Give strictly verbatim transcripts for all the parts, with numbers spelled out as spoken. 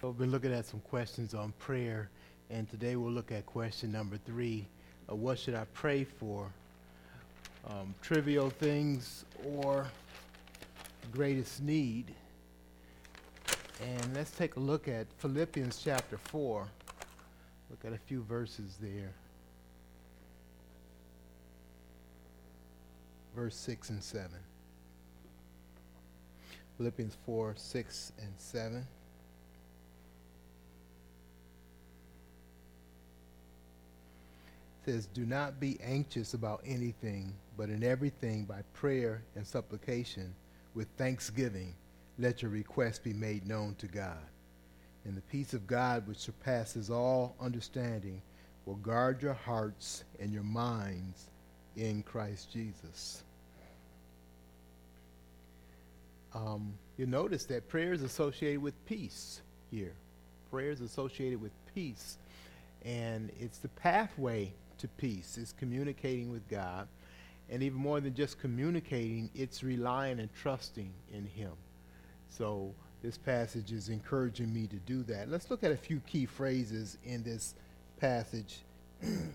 So we've been looking at some questions on prayer, and today we'll look at question number three. Uh, what should I pray for? Um, trivial things or greatest need? And let's take a look at Philippians chapter four. Look at a few verses there. Verse six and seven. Philippians four, six and seven. Says, do not be anxious about anything, but in everything by prayer and supplication with thanksgiving let your requests be made known to God. And the peace of God, which surpasses all understanding, will guard your hearts and your minds in Christ Jesus. Um, you notice that prayer is associated with peace here. Prayer is associated with peace, and it's the pathway to peace. It's communicating with God, and even more than just communicating, it's relying and trusting in Him. So this passage is encouraging me to do that. Let's look at a few key phrases in this passage. And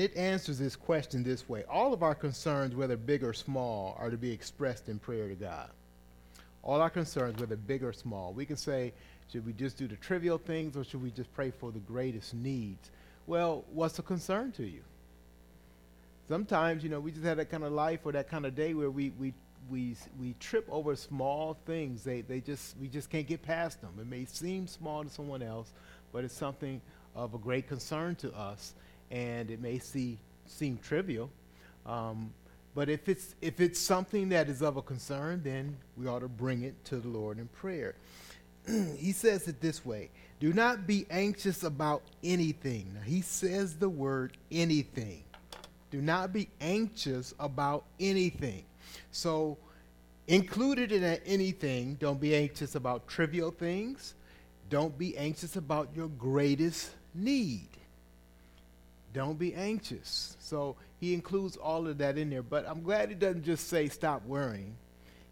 it answers this question this way. All of our concerns, whether big or small, are to be expressed in prayer to God. All our concerns, whether big or small. We can say, should we just do the trivial things, or should we just pray for the greatest needs? Well, what's a concern to you? Sometimes, you know, we just have that kind of life or that kind of day where we we we we trip over small things. They they just we just can't get past them. It may seem small to someone else, but it's something of a great concern to us, and it may see, seem trivial. Um, But if it's if it's something that is of a concern, then we ought to bring it to the Lord in prayer. He says it this way, do not be anxious about anything. Now, he says the word anything. Do not be anxious about anything. So included in that anything, don't be anxious about trivial things. Don't be anxious about your greatest need. Don't be anxious. So he includes all of that in there. But I'm glad he doesn't just say stop worrying.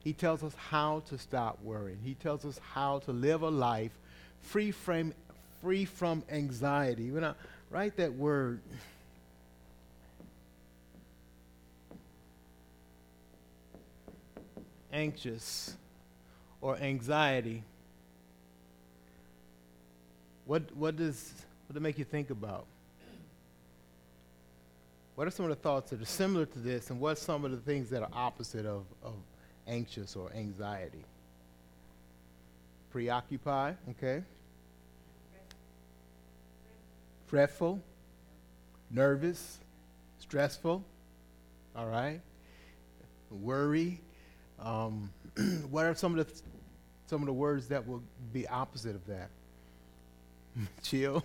He tells us how to stop worrying. He tells us how to live a life free from, free from anxiety. When I write that word, anxious or anxiety, what what does what does it make you think about? What are some of the thoughts that are similar to this, and what are some of the things that are opposite of, of anxious or anxiety? Preoccupy, okay. Fretful, nervous, stressful, all right. Worry. Um, what are some of the th- some of the words that will be opposite of that? Chill.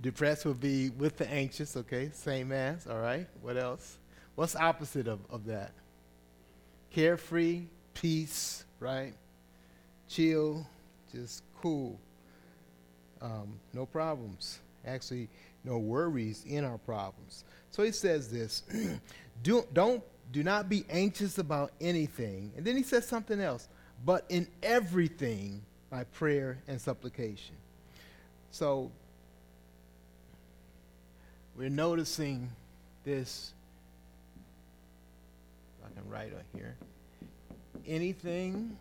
Depressed would be with the anxious, okay, same as, all right, what else? What's opposite of, of that? Carefree, peace, right? Chill, just cool, um, no problems. Actually, no worries in our problems. So he says this, do, don't, do not be anxious about anything. And then he says something else, but in everything by prayer and supplication. So we're noticing this, if I can write on here, anything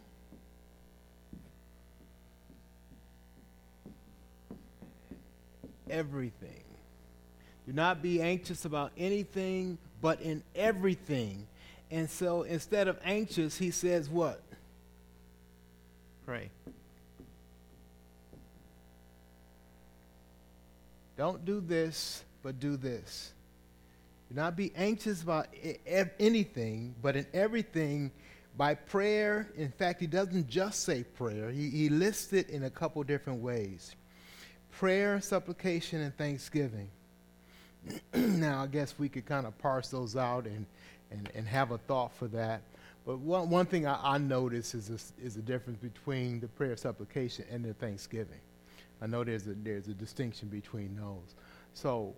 everything. Do not be anxious about anything, but in everything. And so instead of anxious, he says what? Pray. Don't do this, but do this. Do not be anxious about I- ev- anything, but in everything by prayer. In fact, he doesn't just say prayer. He, he lists it in a couple different ways. Prayer, supplication, and thanksgiving. Now, I guess we could kind of parse those out and, and, and have a thought for that. But one, one thing I, I notice is a, is the difference between the prayer, supplication, and the thanksgiving. I know there's a, there's a distinction between those. So,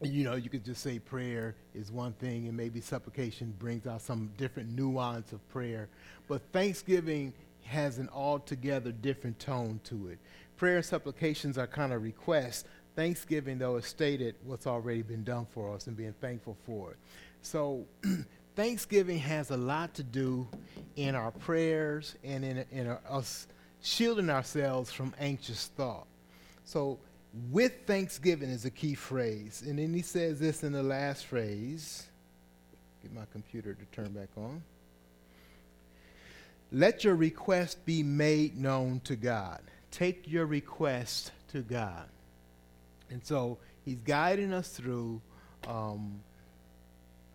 you know, you could just say prayer is one thing, and maybe supplication brings out some different nuance of prayer. But thanksgiving has an altogether different tone to it. Prayer and supplications are kind of requests. Thanksgiving, though, is stated what's already been done for us and being thankful for it. So thanksgiving has a lot to do in our prayers and in, in our, us shielding ourselves from anxious thought. So with thanksgiving is a key phrase. And then he says this in the last phrase. Get my computer to turn back on. Let your request be made known to God. Take your request to God. And so he's guiding us through um,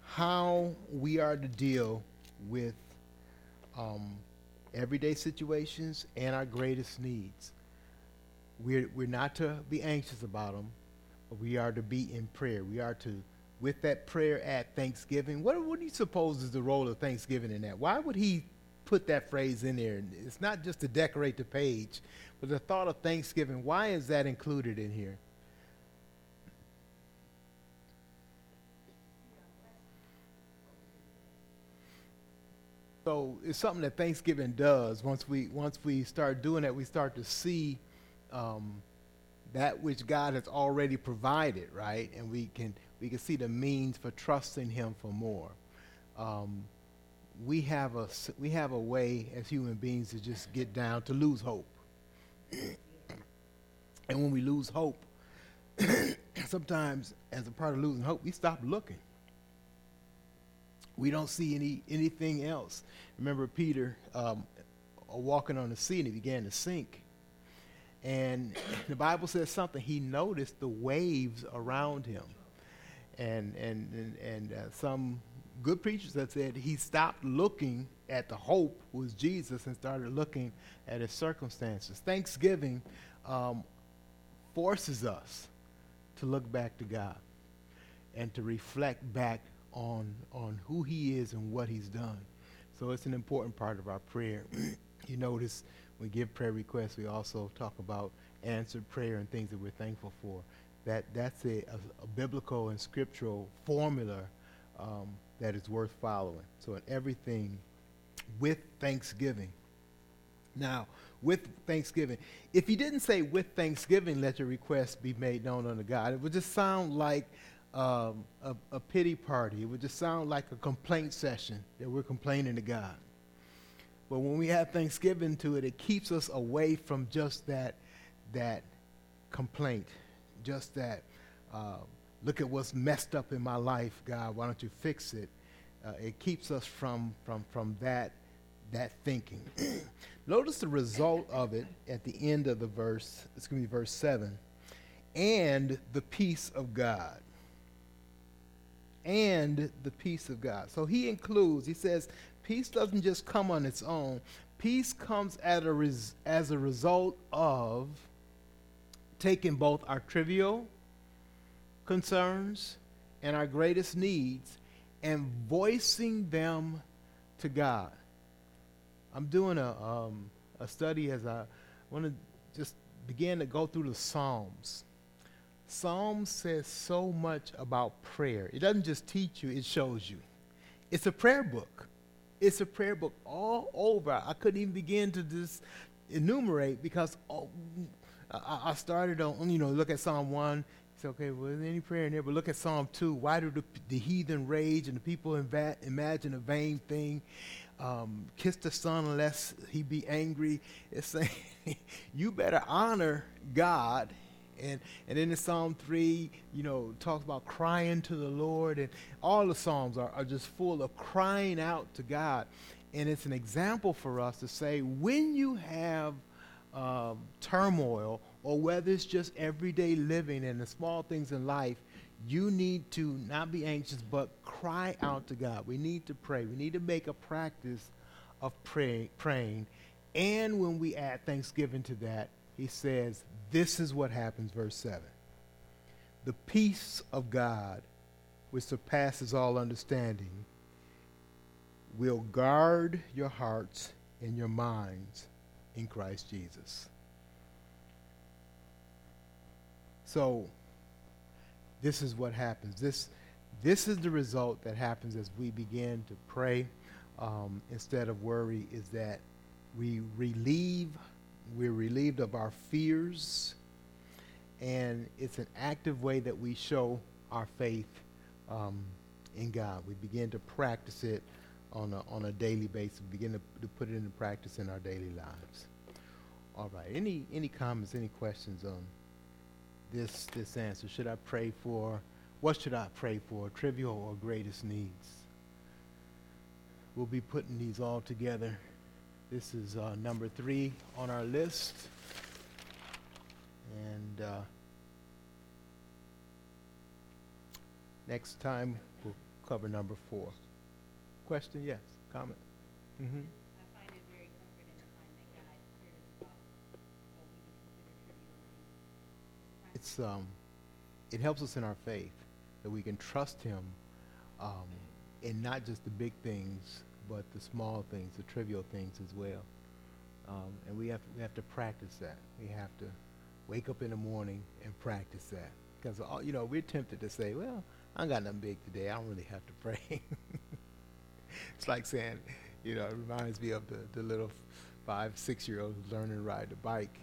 how we are to deal with um, everyday situations and our greatest needs. We're, we're not to be anxious about them, but we are to be in prayer. We are to, with that prayer at Thanksgiving, what, what do you suppose is the role of Thanksgiving in that? Why would he put that phrase in there? It's not just to decorate the page, but the thought of Thanksgiving, why is that included in here? So it's something that Thanksgiving does. Once we once we start doing that, we start to see um, that which God has already provided, right? And we can we can see the means for trusting him for more. Um, we have a we have a way as human beings to just get down to lose hope. And when we lose hope, sometimes as a part of losing hope, we stop looking. We don't see any anything else. Remember Peter um, walking on the sea, and he began to sink. And the Bible says something. He noticed the waves around him, and and and, and uh, some good preachers have said he stopped looking at the hope, who was Jesus, and started looking at his circumstances. Thanksgiving um, forces us to look back to God and to reflect back on on who he is and what he's done. So it's an important part of our prayer. You notice when we give prayer requests, we also talk about answered prayer and things that we're thankful for. That that's a, a, a biblical and scriptural formula um, that is worth following. So in everything, with thanksgiving. Now, with thanksgiving, if he didn't say with thanksgiving, let your requests be made known unto God, it would just sound like Um, a, a pity party. It would just sound like a complaint session that we're complaining to God. But when we have thanksgiving to it, it keeps us away from just that that complaint, just that uh, look at what's messed up in my life, God, why don't you fix it? Uh, it keeps us from from from that that thinking. Notice the result of it at the end of the verse. It's going to be verse seven. And the peace of God. And the peace of God. So he includes, he says, peace doesn't just come on its own. Peace comes at a res- as a result of taking both our trivial concerns and our greatest needs and voicing them to God. I'm doing a, um, a study as I want to just begin to go through the Psalms. Psalms says so much about prayer. It doesn't just teach you, it shows you. It's a prayer book. It's a prayer book all over. I couldn't even begin to just enumerate because oh, I, I started on, you know, look at Psalm one. It's okay, well, is there any prayer in there? But look at Psalm two. Why do the, the heathen rage and the people inva- imagine a vain thing? Um, kiss the son unless he be angry. It's saying you better honor God. And and then in Psalm three, you know, talks about crying to the Lord. And all the Psalms are, are just full of crying out to God. And it's an example for us to say when you have um, turmoil or whether it's just everyday living and the small things in life, you need to not be anxious but cry out to God. We need to pray. We need to make a practice of pray, praying. And when we add thanksgiving to that, he says, this is what happens, verse seven. The peace of God, which surpasses all understanding, will guard your hearts and your minds in Christ Jesus. So, this is what happens. This, this is the result that happens as we begin to pray um, instead of worry, is that we relieve, we're relieved of our fears, and it's an active way that we show our faith um, in God. We begin to practice it on a, on a daily basis, we begin to, to put it into practice in our daily lives. All right, any any comments, any questions on this this answer? Should I pray for, what should I pray for, trivial or greatest needs? We'll be putting these all together. This is uh, number three on our list. And uh, next time we'll cover number four. Question? Yes. Comment? Mm-hmm. I find it very comforting to find that God cares about what we consider trivial. It's um, it helps us in our faith that we can trust Him, um, in not just the big things, but the small things, the trivial things as well. Um, and we have we have to practice that. We have to wake up in the morning and practice that, because you know we're tempted to say, well, I don't got nothing big today. I don't really have to pray. It's like saying, you know, it reminds me of the, the little five, six-year-old who's learning to ride the bike.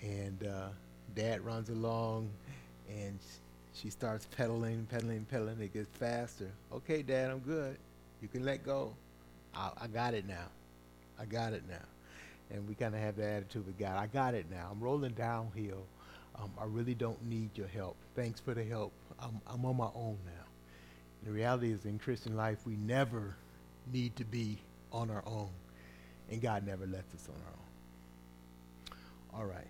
And uh, dad runs along, and she starts pedaling, pedaling, pedaling. It gets faster. Okay, Dad, I'm good. You can let go. I, I got it now. I got it now. And we kind of have the attitude with God. I got it now. I'm rolling downhill. Um, I really don't need your help. Thanks for the help. I'm, I'm on my own now. And the reality is, in Christian life, we never need to be on our own, and God never lets us on our own. All right.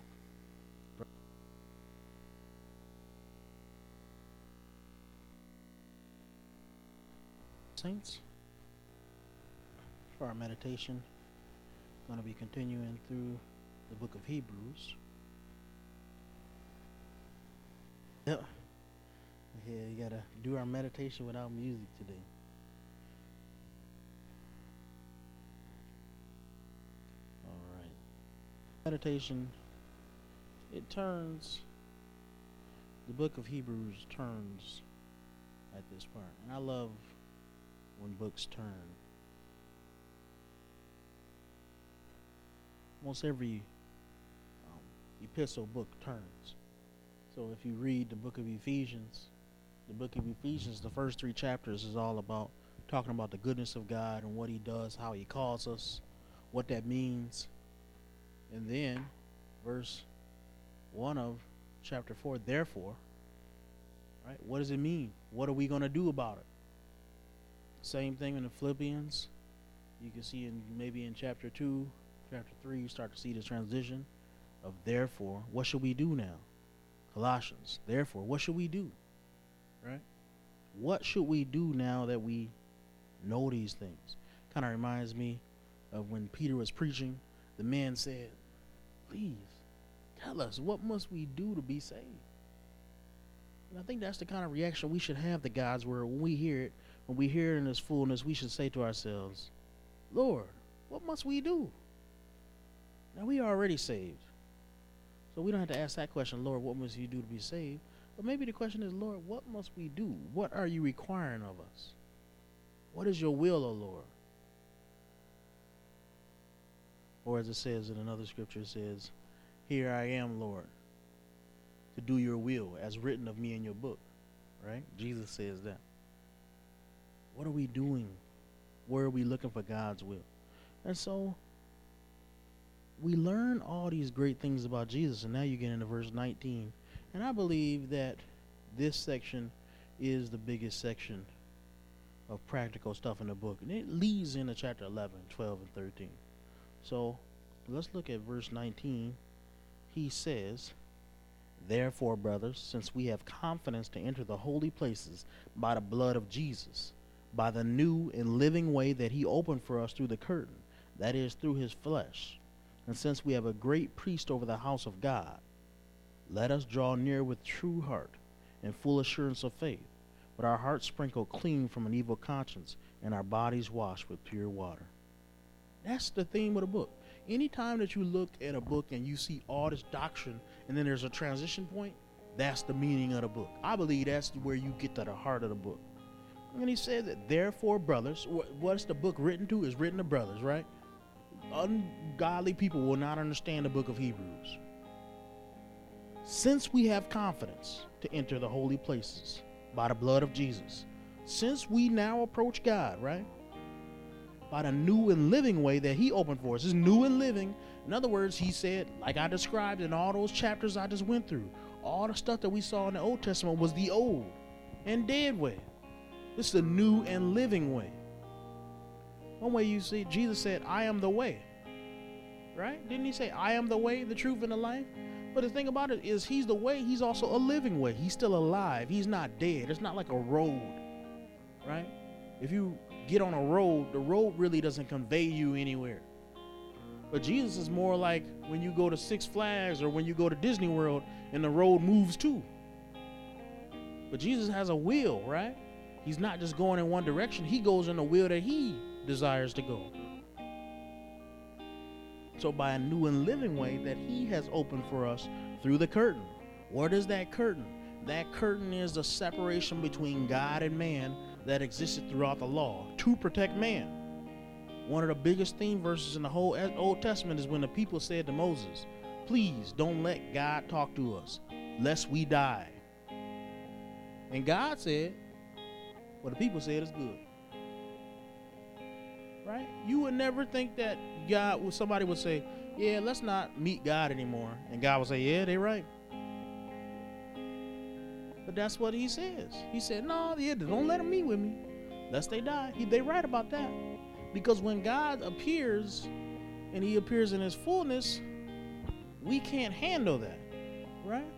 Saints, for our meditation, I'm going to be continuing through the book of Hebrews. Yeah, we got to do our meditation without music today. Meditation, it turns, the book of Hebrews turns at this part. And I love when books turn. Almost every um, epistle book turns. So if you read the book of Ephesians, the book of Ephesians, the first three chapters is all about talking about the goodness of God and what He does, how He calls us, what that means. And then, verse one of chapter four, therefore, right? What does it mean? What are we going to do about it? Same thing in the Philippians. You can see in maybe in chapter two, chapter three, you start to see the transition of therefore. What should we do now? Colossians, therefore, what should we do? Right? What should we do now that we know these things? Kind of reminds me of when Peter was preaching. The man said, please, tell us, what must we do to be saved? And I think that's the kind of reaction we should have to God's word. When we hear it, when we hear it in its fullness, we should say to ourselves, Lord, what must we do? Now, we are already saved. So we don't have to ask that question, Lord, what must you do to be saved? But maybe the question is, Lord, what must we do? What are you requiring of us? What is your will, O Lord? Or as it says in another scripture, it says, here I am, Lord, to do your will as written of me in your book, right? Jesus says that. What are we doing? Where are we looking for God's will? And so we learn all these great things about Jesus, and now you get into verse nineteen. And I believe that this section is the biggest section of practical stuff in the book. And it leads into chapter eleven, twelve, and thirteen. So, let's look at verse nineteen. He says, therefore, brothers, since we have confidence to enter the holy places by the blood of Jesus, by the new and living way that He opened for us through the curtain, that is, through His flesh, and since we have a great priest over the house of God, let us draw near with true heart and full assurance of faith, with our hearts sprinkled clean from an evil conscience and our bodies washed with pure water. That's the theme of the book. Anytime that you look at a book and you see all this doctrine and then there's a transition point, that's the meaning of the book. I believe that's where you get to the heart of the book. And he said that, therefore, brothers, what's the book written to? It's written to brothers, right? ungodly people will not understand the book of Hebrews. Since we have confidence to enter the holy places by the blood of Jesus, since we now approach God, right? By the new and living way that he opened for us. It's new and living. In other words, he said, like I described in all those chapters I just went through, all the stuff that we saw in the Old Testament was the old and dead way. This is the new and living way. One way you see, Jesus said, I am the way. Right? Didn't he say, I am the way, the truth, and the life? But the thing about it is, he's the way. He's also a living way. He's still alive. He's not dead. It's not like a road. Right? If you get on a road, the road really doesn't convey you anywhere. But Jesus is more like when you go to Six Flags or when you go to Disney World and the road moves too. But Jesus has a wheel, right? He's not just going in one direction. He goes in the wheel that he desires to go. So by a new and living way that he has opened for us through the curtain. What is that curtain? That curtain is the separation between God and man that existed throughout the law to protect man. One of the biggest theme verses in the whole Old Testament is when the people said to Moses, please don't let God talk to us, lest we die. And God said, what the people said is good. Right? You would never think that God, well, somebody would say, yeah, let's not meet God anymore. And God would say, yeah, they right. But that's what he says. He said, no, yeah, don't let them meet with me, lest they die. He, they right about that. Because when God appears, and he appears in his fullness, we can't handle that, right?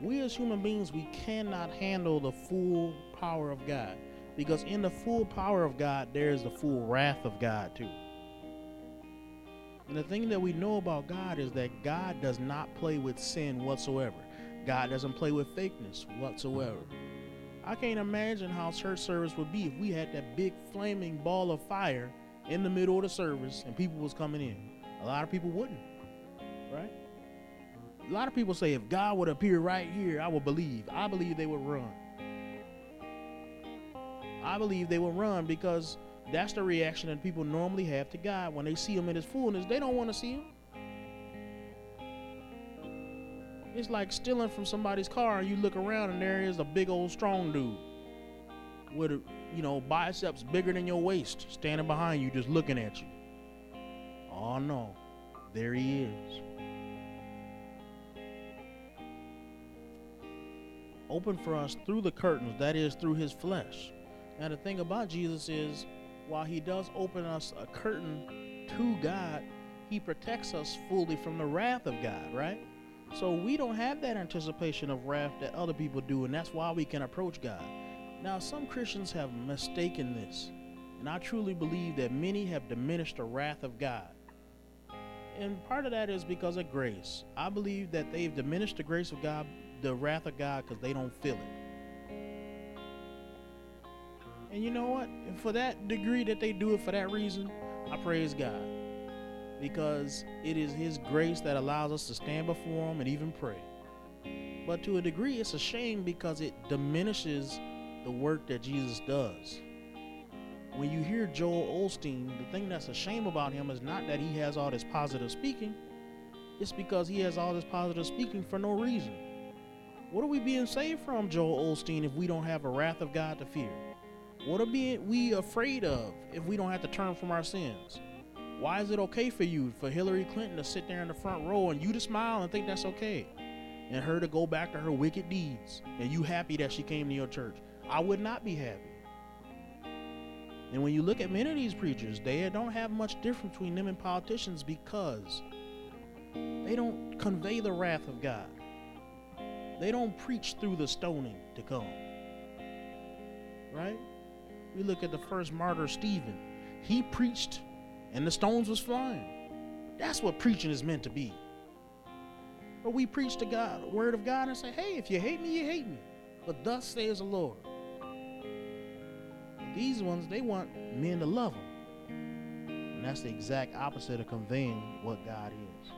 We as human beings, we cannot handle the full power of God. Because in the full power of God, there is the full wrath of God too. And the thing that we know about God is that God does not play with sin whatsoever. God doesn't play with fakeness whatsoever. I can't imagine how church service would be if we had that big flaming ball of fire in the middle of the service and people was coming in. A lot of people wouldn't, right? A lot of people say, if God would appear right here, I would believe. I believe they would run. I believe they would run because that's the reaction that people normally have to God. When they see him in his fullness, they don't want to see him. It's like stealing from somebody's car and you look around and there is a big old strong dude with, a, you know, biceps bigger than your waist standing behind you just looking at you. Oh no, there he is. Open for us through the curtains, that is through his flesh. Now the thing about Jesus is while he does open us a curtain to God, he protects us fully from the wrath of God, right? So we don't have that anticipation of wrath that other people do, and that's why we can approach God. Now, some Christians have mistaken this, and I truly believe that many have diminished the wrath of God. And part of that is because of grace. I believe that they've diminished the grace of God, the wrath of God, because they don't feel it. And you know what? For that degree that they do it for that reason, I praise God. Because it is his grace that allows us to stand before him and even pray. But to a degree, it's a shame because it diminishes the work that Jesus does. When you hear Joel Osteen, the thing that's a shame about him is not that he has all this positive speaking. It's because he has all this positive speaking for no reason. What are we being saved from, Joel Osteen, if we don't have a wrath of God to fear? What are we afraid of if we don't have to turn from our sins? Why is it okay for you, for Hillary Clinton to sit there in the front row and you to smile and think that's okay? And her to go back to her wicked deeds and you happy that she came to your church? I would not be happy. And when you look at many of these preachers, they don't have much difference between them and politicians because they don't convey the wrath of God. They don't preach through the stoning to come. Right? We look at the first martyr, Stephen. He preached and the stones was flying. That's what preaching is meant to be. But we preach the God, the word of God and say, hey, if you hate me, you hate me. But thus says the Lord. These ones, they want men to love them. And that's the exact opposite of conveying what God is.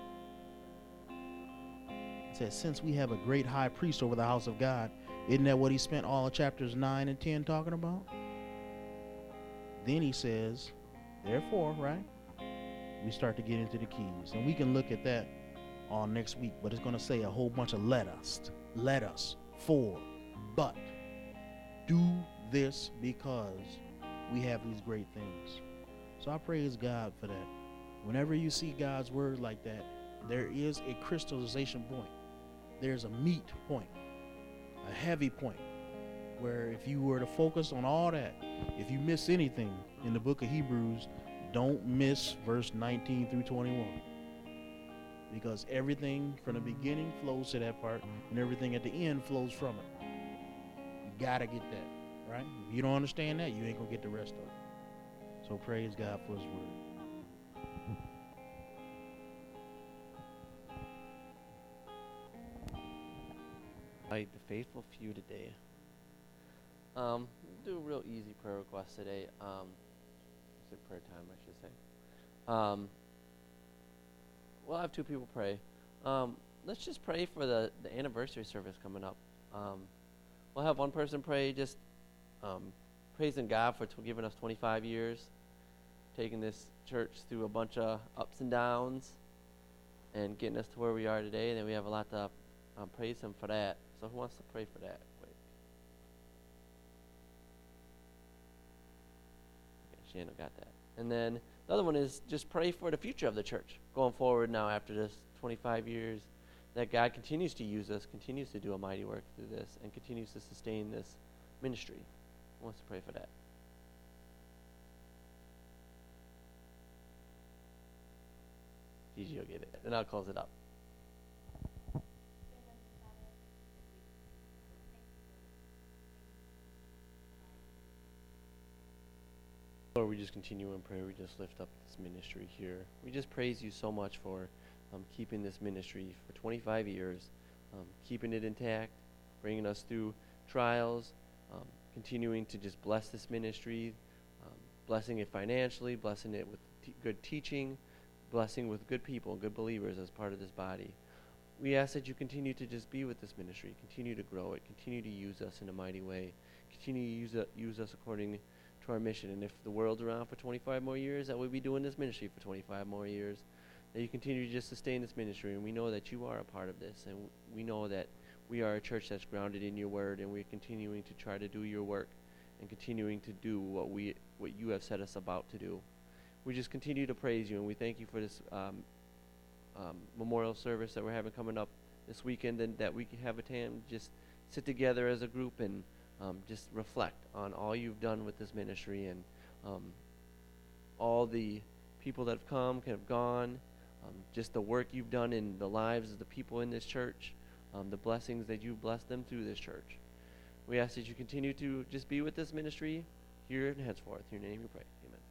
It says, since we have a great high priest over the house of God, isn't that what he spent all of chapters nine and ten talking about? Then he says, therefore, right? we start to get into the keys. And we can look at that on next week, but it's going to say a whole bunch of let us, let us, for, but, do this because we have these great things. So I praise God for that. Whenever you see God's word like that, there is a crystallization point. There's a meat point, a heavy point, where if you were to focus on all that, if you miss anything in the book of Hebrews, don't miss verse nineteen through twenty-one. Because everything from the beginning flows to that part, and everything at the end flows from it. You gotta get that, right? If you don't understand that, you ain't gonna get the rest of it. So praise God for his word. The faithful few today. Um, do a real easy prayer request today. Um, it's a prayer time, I should say. Um, we'll have two people pray. Um, let's just pray for the, the anniversary service coming up. Um, we'll have one person pray, just um, praising God for t- giving us twenty-five years, taking this church through a bunch of ups and downs, and getting us to where we are today. And then we have a lot to um, praise Him for that. So who wants to pray for that? Quick. Okay, Shannon got that. And then the other one is just pray for the future of the church going forward now after this twenty-five years, that God continues to use us, continues to do a mighty work through this, and continues to sustain this ministry. Who wants to pray for that? D J will get it, and I'll close it up. Lord, we just continue in prayer. We just lift up this ministry here. We just praise you so much for um, keeping this ministry for twenty-five years, um, keeping it intact, bringing us through trials, um, continuing to just bless this ministry, um, blessing it financially, blessing it with t- good teaching, blessing with good people, good believers as part of this body. We ask that you continue to just be with this ministry, continue to grow it, continue to use us in a mighty way, continue to use, uh, use us according to our mission. And if the world's around for twenty-five more years, that we'll be doing this ministry for twenty-five more years, that you continue to just sustain this ministry. And we know that you are a part of this, and w- we know that we are a church that's grounded in your word, and we're continuing to try to do your work and continuing to do what we what you have set us about to do. We just continue to praise you, and we thank you for this um, um, memorial service that we're having coming up this weekend, and that we can have a time to just sit together as a group and Um, just reflect on all you've done with this ministry, and um, all the people that have come, have gone, um, just the work you've done in the lives of the people in this church, um, the blessings that you've blessed them through this church. We ask that you continue to just be with this ministry here and henceforth. In your name we pray. Amen.